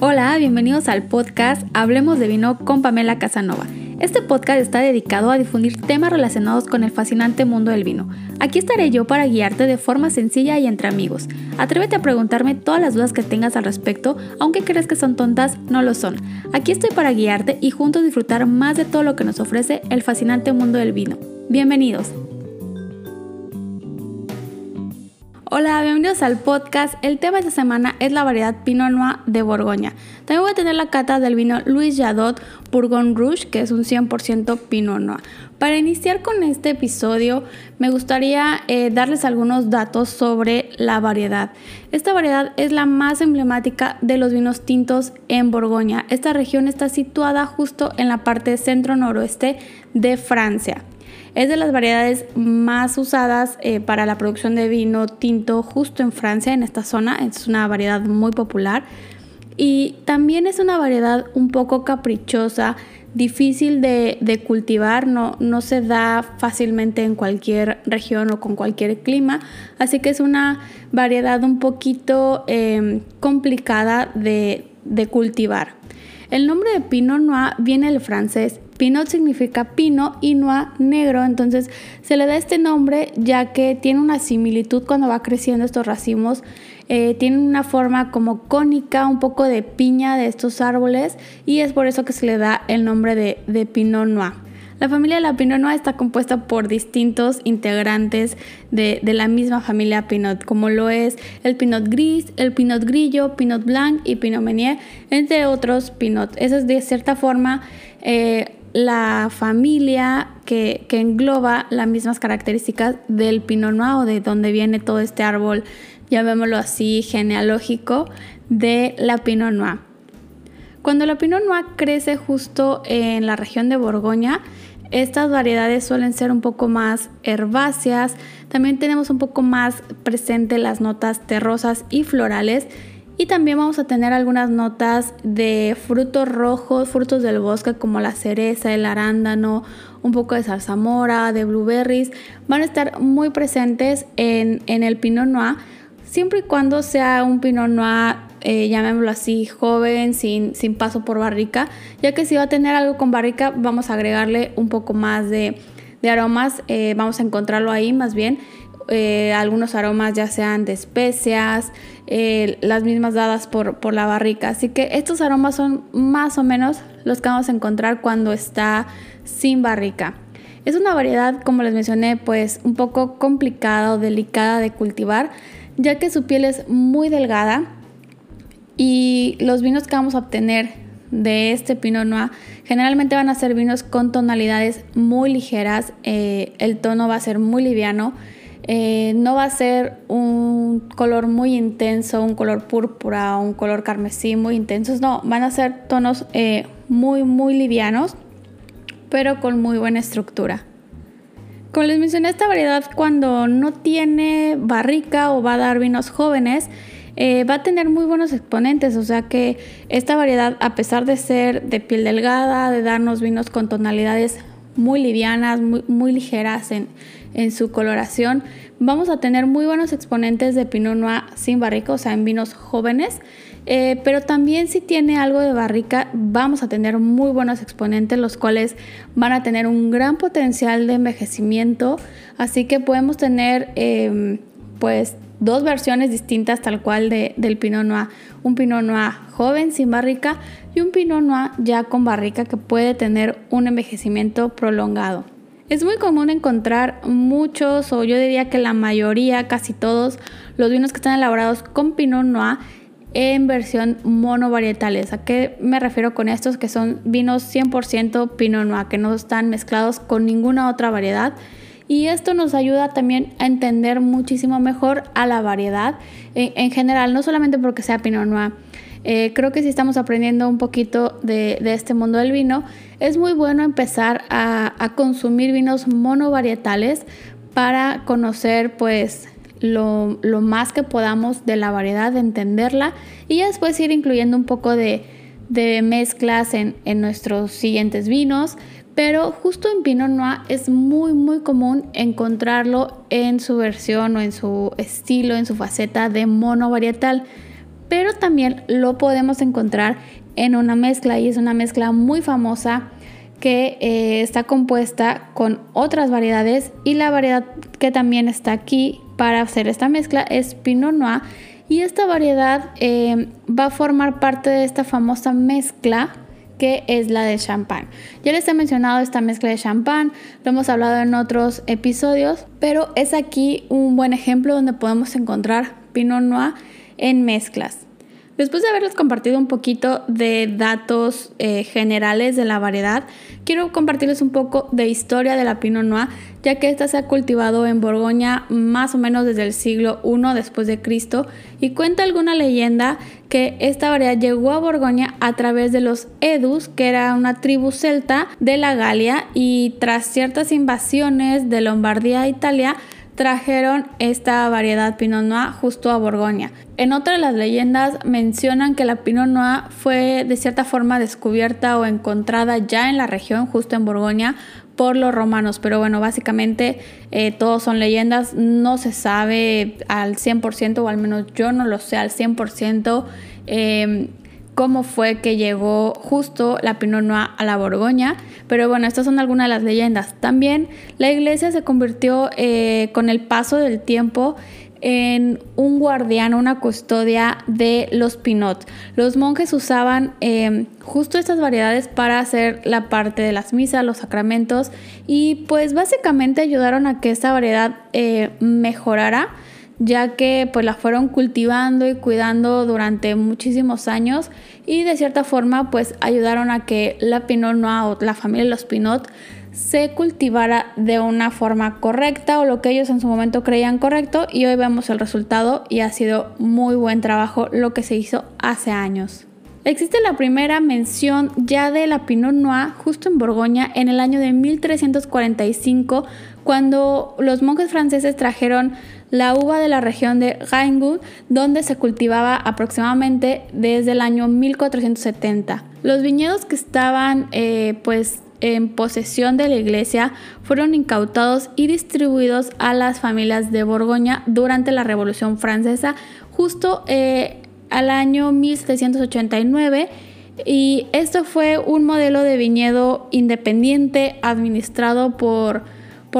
Hola, bienvenidos al podcast Hablemos de Vino con Pamela Casanova. Este podcast está dedicado a difundir temas relacionados con el fascinante mundo del vino. Aquí estaré yo para guiarte de forma sencilla y entre amigos. Atrévete a preguntarme todas las dudas que tengas al respecto, aunque creas que son tontas, no lo son. Aquí estoy para guiarte y juntos disfrutar más de todo lo que nos ofrece el fascinante mundo del vino. ¡Bienvenidos! Hola, bienvenidos al podcast. El tema de esta semana es la variedad Pinot Noir de Borgoña. También voy a tener la cata del vino Louis Jadot Bourgogne Rouge, que es un 100% Pinot Noir. Para iniciar con este episodio, me gustaría darles algunos datos sobre la variedad. Esta variedad es la más emblemática de los vinos tintos en Borgoña. Esta región está situada justo en la parte centro-noroeste de Francia. Es de las variedades más usadas para la producción de vino tinto justo en Francia, en esta zona. Es una variedad muy popular y también es una variedad un poco caprichosa, difícil de cultivar, no se da fácilmente en cualquier región o con cualquier clima, así que es una variedad un poquito complicada de cultivar. El nombre de Pinot Noir viene del francés. Pinot significa pino y noir negro, entonces se le da este nombre ya que tiene una similitud cuando va creciendo estos racimos. Tienen una forma como cónica, un poco de piña de estos árboles y es por eso que se le da el nombre de Pinot Noir. La familia de la Pinot Noir está compuesta por distintos integrantes de la misma familia Pinot, como lo es el Pinot Gris, el Pinot Grillo, Pinot Blanc y Pinot Menier, entre otros Pinot. Eso es de cierta forma la familia que engloba las mismas características del Pinot Noir o de donde viene todo este árbol, llamémoslo así, genealógico de la Pinot Noir. Cuando la Pinot Noir crece justo en la región de Borgoña, estas variedades suelen ser un poco más herbáceas. También tenemos un poco más presente las notas terrosas y florales. Y también vamos a tener algunas notas de frutos rojos, frutos del bosque como la cereza, el arándano, un poco de zarzamora, de blueberries. Van a estar muy presentes en el Pinot Noir, siempre y cuando sea un Pinot Noir, llamémoslo así, joven, sin paso por barrica. Ya que si va a tener algo con barrica, vamos a agregarle un poco más de aromas. Vamos a encontrarlo ahí más bien. Algunos aromas ya sean de especias, las mismas dadas por la barrica. Así que estos aromas son más o menos los que vamos a encontrar cuando está sin barrica. Es una variedad, como les mencioné, pues un poco complicada o delicada de cultivar, ya que su piel es muy delgada y los vinos que vamos a obtener de este Pinot Noir generalmente van a ser vinos con tonalidades muy ligeras. El tono va a ser muy liviano. No va a ser un color muy intenso, un color púrpura, un color carmesí muy intensos. No, van a ser tonos muy, muy livianos, pero con muy buena estructura. Como les mencioné, esta variedad cuando no tiene barrica o va a dar vinos jóvenes, va a tener muy buenos exponentes, o sea que esta variedad, a pesar de ser de piel delgada, de darnos vinos con tonalidades muy livianas, muy, muy ligeras en su coloración, vamos a tener muy buenos exponentes de Pinot Noir sin barrica, o sea, en vinos jóvenes, pero también si tiene algo de barrica vamos a tener muy buenos exponentes, los cuales van a tener un gran potencial de envejecimiento, así que podemos tener pues dos versiones distintas tal cual del Pinot Noir, un Pinot Noir joven sin barrica y un Pinot Noir ya con barrica que puede tener un envejecimiento prolongado. Es muy común encontrar muchos, o yo diría que la mayoría, casi todos, los vinos que están elaborados con Pinot Noir en versión monovarietales. ¿A qué me refiero con estos? Que son vinos 100% Pinot Noir, que no están mezclados con ninguna otra variedad. Y esto nos ayuda también a entender muchísimo mejor a la variedad en general, no solamente porque sea Pinot Noir. Creo que si estamos aprendiendo un poquito de este mundo del vino, es muy bueno empezar a consumir vinos monovarietales para conocer pues lo más que podamos de la variedad, de entenderla y después ir incluyendo un poco de mezclas en nuestros siguientes vinos. Pero justo en Pinot Noir es muy muy común encontrarlo en su versión o en su estilo, en su faceta de monovarietal. pero también lo podemos encontrar en una mezcla, y es una mezcla muy famosa que está compuesta con otras variedades, y la variedad que también está aquí para hacer esta mezcla es Pinot Noir, y esta variedad va a formar parte de esta famosa mezcla que es la de champán. Ya les he mencionado esta mezcla de champán, lo hemos hablado en otros episodios, pero es aquí un buen ejemplo donde podemos encontrar Pinot Noir en mezclas. Después de haberles compartido un poquito de datos generales de la variedad, quiero compartirles un poco de historia de la Pinot Noir, ya que esta se ha cultivado en Borgoña más o menos desde el siglo I después de Cristo, y cuenta alguna leyenda que esta variedad llegó a Borgoña a través de los Edus, que era una tribu celta de la Galia, y tras ciertas invasiones de Lombardía a Italia, trajeron esta variedad Pinot Noir justo a Borgoña. En otra de las leyendas mencionan que la Pinot Noir fue de cierta forma descubierta o encontrada ya en la región, justo en Borgoña, por los romanos. Pero bueno, básicamente todos son leyendas, no se sabe al 100%, o al menos yo no lo sé al 100%, cómo fue que llegó justo la Pinot Noir a la Borgoña. Pero bueno, estas son algunas de las leyendas. También la iglesia se convirtió con el paso del tiempo en un guardián, una custodia de los Pinot. Los monjes usaban justo estas variedades para hacer la parte de las misas, los sacramentos, y pues básicamente ayudaron a que esta variedad mejorara, ya que pues la fueron cultivando y cuidando durante muchísimos años, y de cierta forma pues ayudaron a que la Pinot Noir o la familia de los Pinot se cultivara de una forma correcta, o lo que ellos en su momento creían correcto, y hoy vemos el resultado, y ha sido muy buen trabajo lo que se hizo hace años. Existe la primera mención ya de la Pinot Noir justo en Borgoña en el año de 1345, cuando los monjes franceses trajeron la uva de la región de Rheingut, donde se cultivaba aproximadamente desde el año 1470. Los viñedos que estaban pues en posesión de la iglesia fueron incautados y distribuidos a las familias de Borgoña durante la Revolución Francesa, justo al año 1789, y esto fue un modelo de viñedo independiente administrado por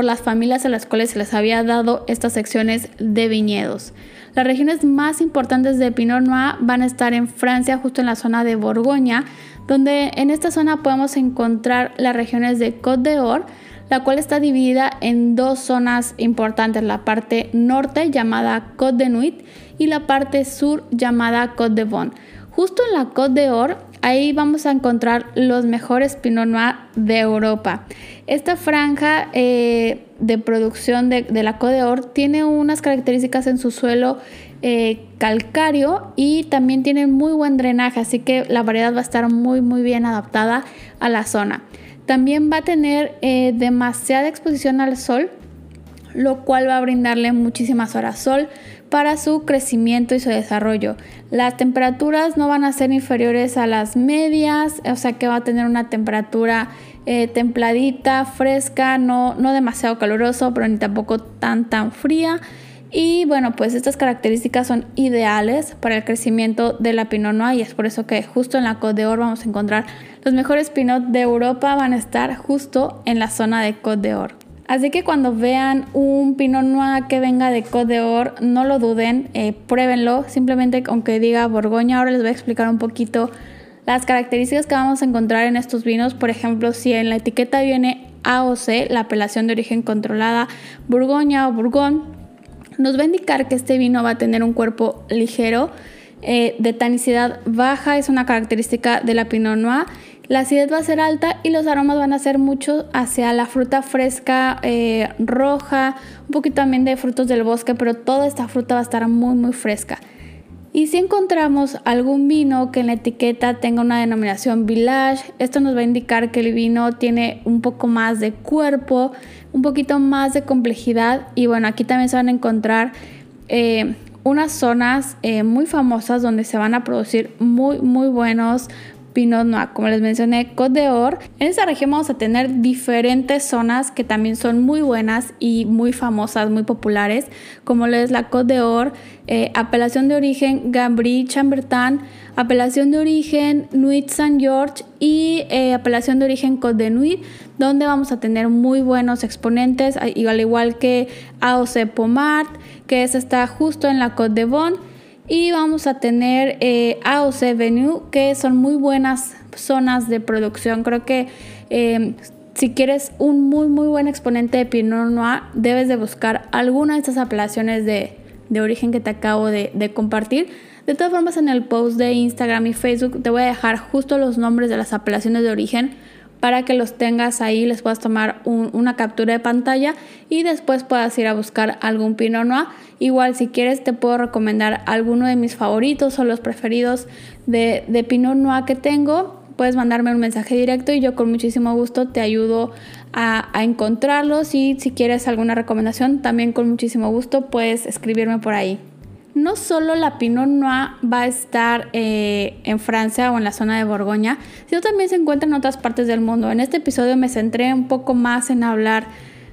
las familias a las cuales se les había dado estas secciones de viñedos. Las regiones más importantes de Pinot Noir van a estar en Francia, justo en la zona de Borgoña, donde en esta zona podemos encontrar las regiones de Côte d'Or, la cual está dividida en dos zonas importantes, la parte norte llamada Côte de Nuits y la parte sur llamada Côte de Beaune. Justo en la Côte d'Or, ahí vamos a encontrar los mejores Pinot Noir de Europa. Esta franja de producción de la Côte d'Or tiene unas características en su suelo calcáreo, y también tiene muy buen drenaje, así que la variedad va a estar muy muy bien adaptada a la zona. También va a tener demasiada exposición al sol, lo cual va a brindarle muchísimas horas sol para su crecimiento y su desarrollo. Las temperaturas no van a ser inferiores a las medias, o sea que va a tener una temperatura templadita, fresca, no demasiado caluroso, pero ni tampoco tan fría. Y bueno, pues estas características son ideales para el crecimiento de la Pinot Noir, y es por eso que justo en la Côte d'Or vamos a encontrar los mejores Pinot de Europa, van a estar justo en la zona de Côte d'Or. Así que cuando vean un Pinot Noir que venga de Côte d'Or, no lo duden, pruébenlo, simplemente aunque diga Borgoña. Ahora les voy a explicar un poquito las características que vamos a encontrar en estos vinos. Por ejemplo, si en la etiqueta viene AOC, la apelación de origen controlada, Borgoña o Bourgogne, nos va a indicar que este vino va a tener un cuerpo ligero, de tanicidad baja, es una característica de la Pinot Noir. La acidez va a ser alta y los aromas van a ser mucho hacia la fruta fresca, roja, un poquito también de frutos del bosque, pero toda esta fruta va a estar muy muy fresca. Y si encontramos algún vino que en la etiqueta tenga una denominación Village, esto nos va a indicar que el vino tiene un poco más de cuerpo, un poquito más de complejidad. Y bueno, aquí también se van a encontrar unas zonas muy famosas donde se van a producir muy muy buenos Pinot Noir. Como les mencioné, Côte d'Or. En esta región vamos a tener diferentes zonas que también son muy buenas y muy famosas, muy populares, como lo es la Côte d'Or, apelación de origen Gambri, Chambertin, apelación de origen Nuits Saint-Georges y apelación de origen Côte de Nuits, donde vamos a tener muy buenos exponentes, al igual que AOC Pommard, que esa está justo en la Côte de Beaune. Y vamos a tener AOC Venue, que son muy buenas zonas de producción. Creo que si quieres un muy buen exponente de Pinot Noir, debes de buscar alguna de estas apelaciones de origen que te acabo de compartir. De todas formas, en el post de Instagram y Facebook te voy a dejar justo los nombres de las apelaciones de origen para que los tengas ahí, les puedas tomar una captura de pantalla y después puedas ir a buscar algún Pinot Noir. Igual, si quieres, te puedo recomendar alguno de mis favoritos o los preferidos de Pinot Noir que tengo. Puedes mandarme un mensaje directo y yo con muchísimo gusto te ayudo a encontrarlos, y si quieres alguna recomendación, también con muchísimo gusto puedes escribirme por ahí. No solo la Pinot Noir va a estar en Francia o en la zona de Borgoña, sino también se encuentra en otras partes del mundo. En este episodio me centré un poco más en hablar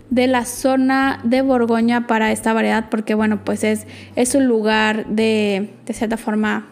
de la zona de Borgoña para esta variedad, porque bueno, pues es un lugar de cierta forma,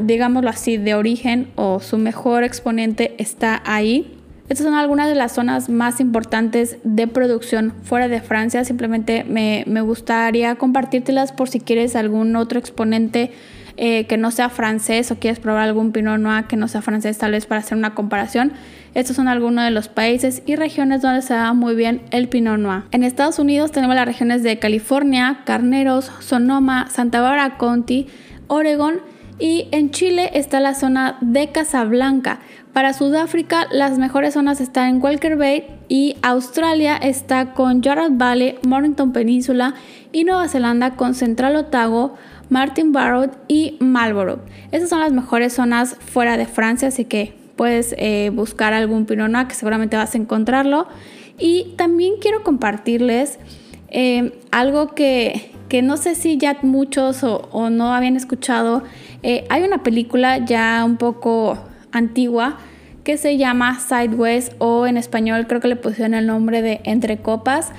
digámoslo así, de origen, o su mejor exponente está ahí. Estas son algunas de las zonas más importantes de producción fuera de Francia. Simplemente me gustaría compartírtelas por si quieres algún otro exponente que no sea francés, o quieres probar algún Pinot Noir que no sea francés, tal vez para hacer una comparación. Estos son algunos de los países y regiones donde se da muy bien el Pinot Noir. En Estados Unidos tenemos las regiones de California, Carneros, Sonoma, Santa Barbara County, Oregón, y en Chile está la zona de Casablanca. Para Sudáfrica, las mejores zonas están en Walker Bay, y Australia está con Jarrett Valley, Mornington Peninsula, y Nueva Zelanda con Central Otago, Martinborough y Marlborough. Esas son las mejores zonas fuera de Francia, así que puedes buscar algún Pinot Noir que seguramente vas a encontrarlo. Y también quiero compartirles algo que no sé si ya muchos o no habían escuchado. Hay una película ya un poco antigua que se llama Sideways, o en español creo que le pusieron el nombre de Entre Copas.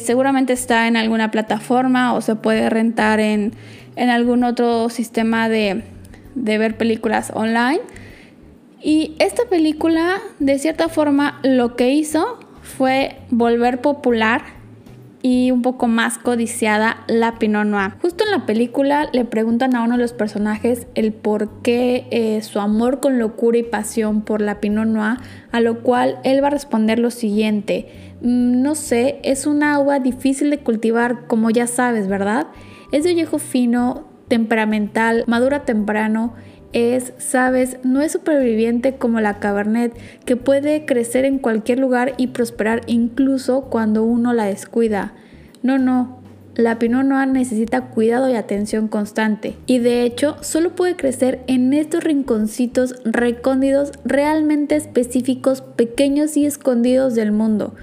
Seguramente está en alguna plataforma o se puede rentar en algún otro sistema de ver películas online. Y esta película, de cierta forma, lo que hizo fue volver popular y un poco más codiciada la Pinot Noir. Justo en la película le preguntan a uno de los personajes el por qué su amor con locura y pasión por la Pinot Noir, a lo cual él va a responder lo siguiente: no sé, es una uva difícil de cultivar, como ya sabes, ¿verdad? Es de ollejo fino, temperamental, madura temprano. No es superviviente como la Cabernet, que puede crecer en cualquier lugar y prosperar incluso cuando uno la descuida. No, la Pinot Noir necesita cuidado y atención constante, y de hecho solo puede crecer en estos rinconcitos recónditos, realmente específicos, pequeños y escondidos del mundo,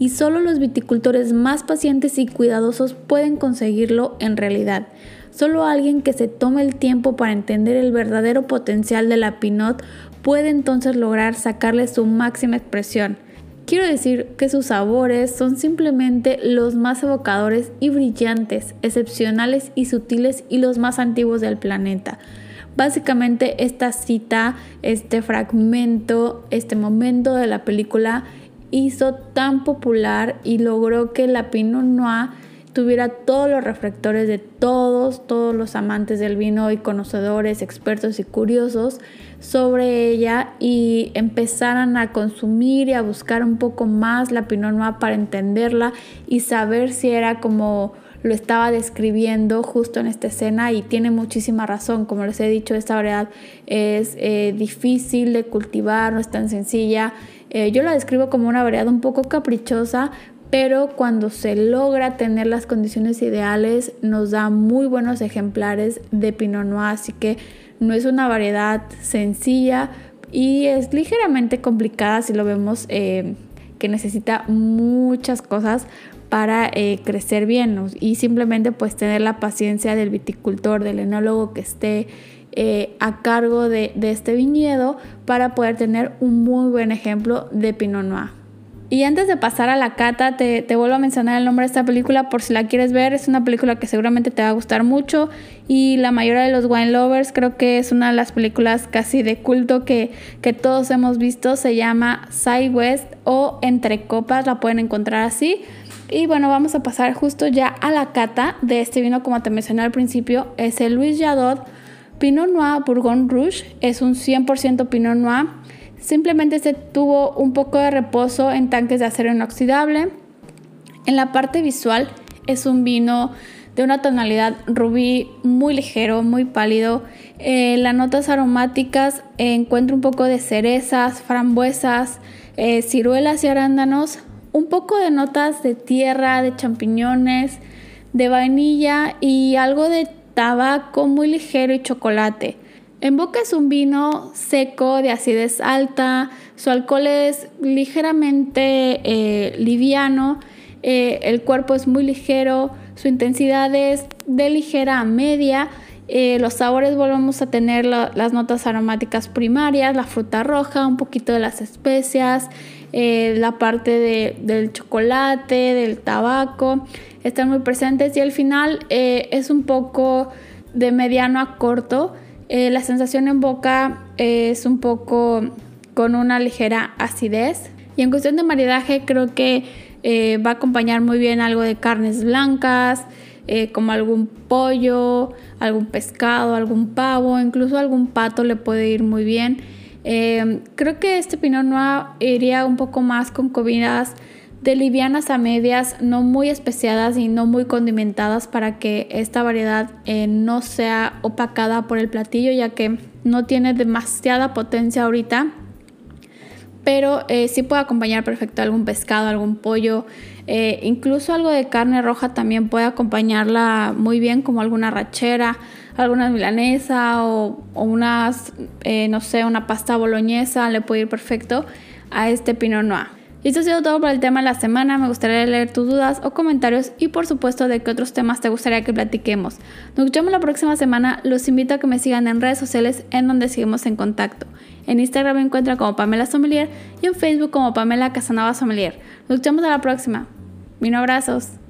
y solo los viticultores más pacientes y cuidadosos pueden conseguirlo en realidad. Solo alguien que se tome el tiempo para entender el verdadero potencial de la Pinot puede entonces lograr sacarle su máxima expresión. Quiero decir que sus sabores son simplemente los más evocadores y brillantes, excepcionales y sutiles, y los más antiguos del planeta. Básicamente, esta cita, este fragmento, este momento de la película hizo tan popular y logró que la Pinot Noir tuviera todos los reflectores de todos los amantes del vino y conocedores, expertos y curiosos sobre ella, y empezaran a consumir y a buscar un poco más la Pinot Noir para entenderla y saber si era como lo estaba describiendo justo en esta escena. Y tiene muchísima razón, como les he dicho, esta variedad es difícil de cultivar, no es tan sencilla. Yo la describo como una variedad un poco caprichosa, pero cuando se logra tener las condiciones ideales nos da muy buenos ejemplares de Pinot Noir. Así que no es una variedad sencilla y es ligeramente complicada si lo vemos, que necesita muchas cosas para crecer bien, y simplemente pues tener la paciencia del viticultor, del enólogo que esté a cargo de este viñedo para poder tener un muy buen ejemplo de Pinot Noir. Y antes de pasar a la cata, te vuelvo a mencionar el nombre de esta película por si la quieres ver. Es una película que seguramente te va a gustar mucho y la mayoría de los wine lovers creo que es una de las películas casi de culto que todos hemos visto. Se llama Sideways o Entre Copas, la pueden encontrar así. Y bueno, vamos a pasar justo ya a la cata de este vino, como te mencioné al principio. Es el Louis Jadot Pinot Noir Bourgogne Rouge. Es un 100% Pinot Noir. Simplemente se tuvo un poco de reposo en tanques de acero inoxidable. En la parte visual es un vino de una tonalidad rubí muy ligero, muy pálido. Las notas aromáticas, encuentro un poco de cerezas, frambuesas, ciruelas y arándanos. Un poco de notas de tierra, de champiñones, de vainilla y algo de tabaco muy ligero y chocolate. En boca es un vino seco, de acidez alta, su alcohol es ligeramente liviano, el cuerpo es muy ligero, su intensidad es de ligera a media, los sabores volvemos a tener las notas aromáticas primarias, la fruta roja, un poquito de las especias, la parte del chocolate, del tabaco, están muy presentes y al final es un poco de mediano a corto. La sensación en boca es un poco con una ligera acidez. Y en cuestión de maridaje creo que va a acompañar muy bien algo de carnes blancas, como algún pollo, algún pescado, algún pavo, incluso algún pato le puede ir muy bien. Creo que este Pinot Noir iría un poco más con comidas de livianas a medias, no muy especiadas y no muy condimentadas para que esta variedad no sea opacada por el platillo, ya que no tiene demasiada potencia ahorita, pero sí puede acompañar perfecto algún pescado, algún pollo, incluso algo de carne roja también puede acompañarla muy bien, como alguna arrachera, alguna milanesa o unas, no sé, una pasta boloñesa, le puede ir perfecto a este Pinot Noir. Y esto ha sido todo por el tema de la semana. Me gustaría leer tus dudas o comentarios y por supuesto de qué otros temas te gustaría que platiquemos. Nos escuchamos la próxima semana. Los invito a que me sigan en redes sociales en donde seguimos en contacto. En Instagram me encuentran como Pamela Sommelier y en Facebook como Pamela Casanova Sommelier. Nos escuchamos a la próxima. Vino abrazos.